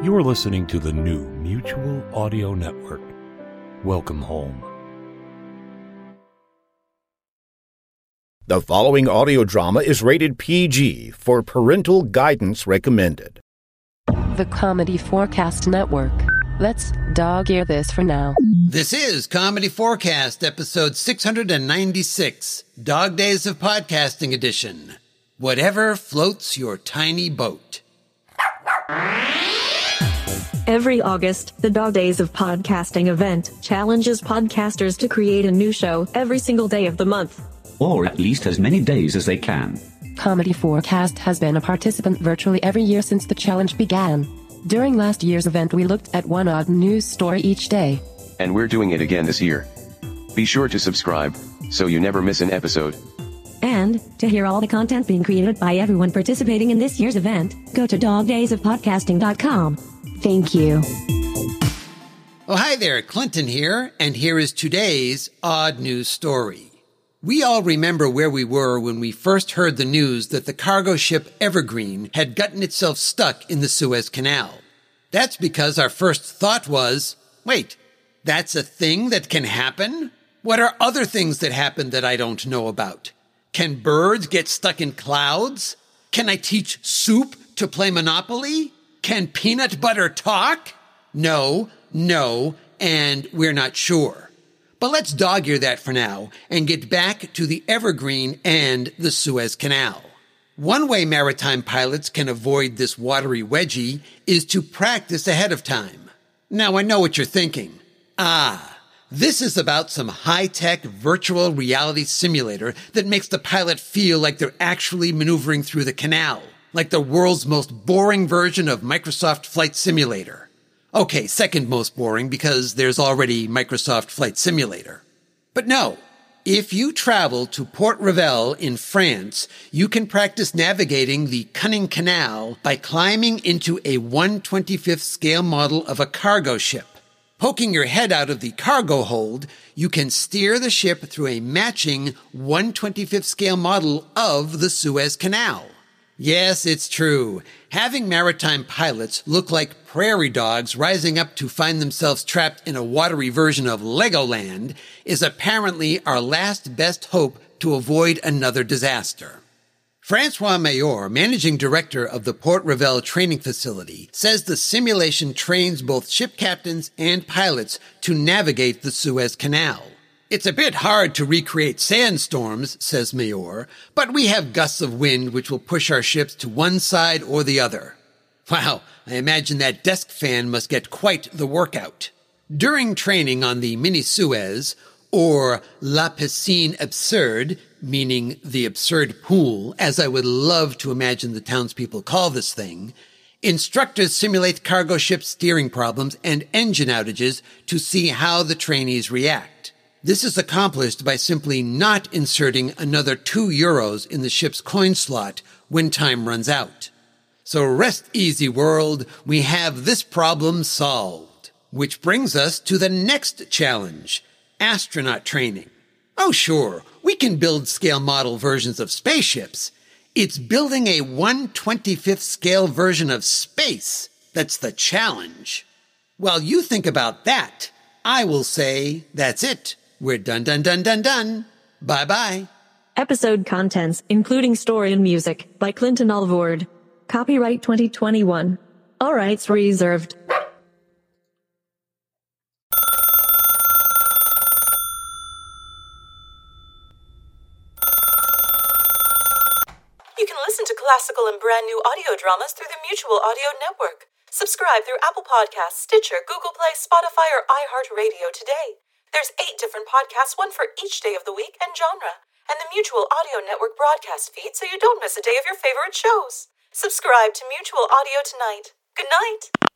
You are listening to the new Mutual Audio Network. Welcome home. The following audio drama is rated PG for parental guidance recommended. The Comedy Forecast Network. Let's dog-ear this for now. This is Comedy Forecast, episode 696, Dog Days of Podcasting edition. Whatever floats your tiny boat. Every August, the Dog Days of Podcasting event challenges podcasters to create a new show every single day of the month. Or at least as many days as they can. Comedy Forecast has been a participant virtually every year since the challenge began. During last year's event, we looked at one odd news story each day. And we're doing it again this year. Be sure to subscribe, so you never miss an episode. And, to hear all the content being created by everyone participating in this year's event, go to dogdaysofpodcasting.com. Thank you. Oh, hi there, Clinton here, and here is today's odd news story. We all remember where we were when we first heard the news that the cargo ship Evergreen had gotten itself stuck in the Suez Canal. That's because our first thought was, wait, that's a thing that can happen? What are other things that happen that I don't know about? Can birds get stuck in clouds? Can I teach soup to play Monopoly? Can peanut butter talk? No, and we're not sure. But let's dog-ear that for now and get back to the Evergreen and the Suez Canal. One way maritime pilots can avoid this watery wedgie is to practice ahead of time. Now I know what you're thinking. This is about some high-tech virtual reality simulator that makes the pilot feel like they're actually maneuvering through the canal. Like the world's most boring version of Microsoft Flight Simulator. Okay, second most boring because there's already Microsoft Flight Simulator. But no, if you travel to Port Revel in France, you can practice navigating the cunning canal by climbing into a 1/25th scale model of a cargo ship. Poking your head out of the cargo hold, you can steer the ship through a matching 1/25th scale model of the Suez Canal. Yes, it's true. Having maritime pilots look like prairie dogs rising up to find themselves trapped in a watery version of Legoland is apparently our last best hope to avoid another disaster. Francois Mayor, managing director of the Port Revel training facility, says the simulation trains both ship captains and pilots to navigate the Suez Canal. It's a bit hard to recreate sandstorms, says Mayor, but we have gusts of wind which will push our ships to one side or the other. Wow, I imagine that desk fan must get quite the workout. During training on the Mini Suez, or La Piscine Absurde, meaning the absurd pool, as I would love to imagine the townspeople call this thing, instructors simulate cargo ship steering problems and engine outages to see how the trainees react. This is accomplished by simply not inserting another €2 in the ship's coin slot when time runs out. So rest easy, world, we have this problem solved. Which brings us to the next challenge, astronaut training. Oh sure, we can build scale model versions of spaceships. It's building a 1/25th scale version of space that's the challenge. While you think about that, I will say that's it. We're done. Bye-bye. Episode contents, including story and music, by Clinton Alvord. Copyright 2021. All rights reserved. You can listen to classical and brand new audio dramas through the Mutual Audio Network. Subscribe through Apple Podcasts, Stitcher, Google Play, Spotify, or iHeartRadio today. There's 8 different podcasts, one for each day of the week and genre, and the Mutual Audio Network broadcast feed so you don't miss a day of your favorite shows. Subscribe to Mutual Audio tonight. Good night.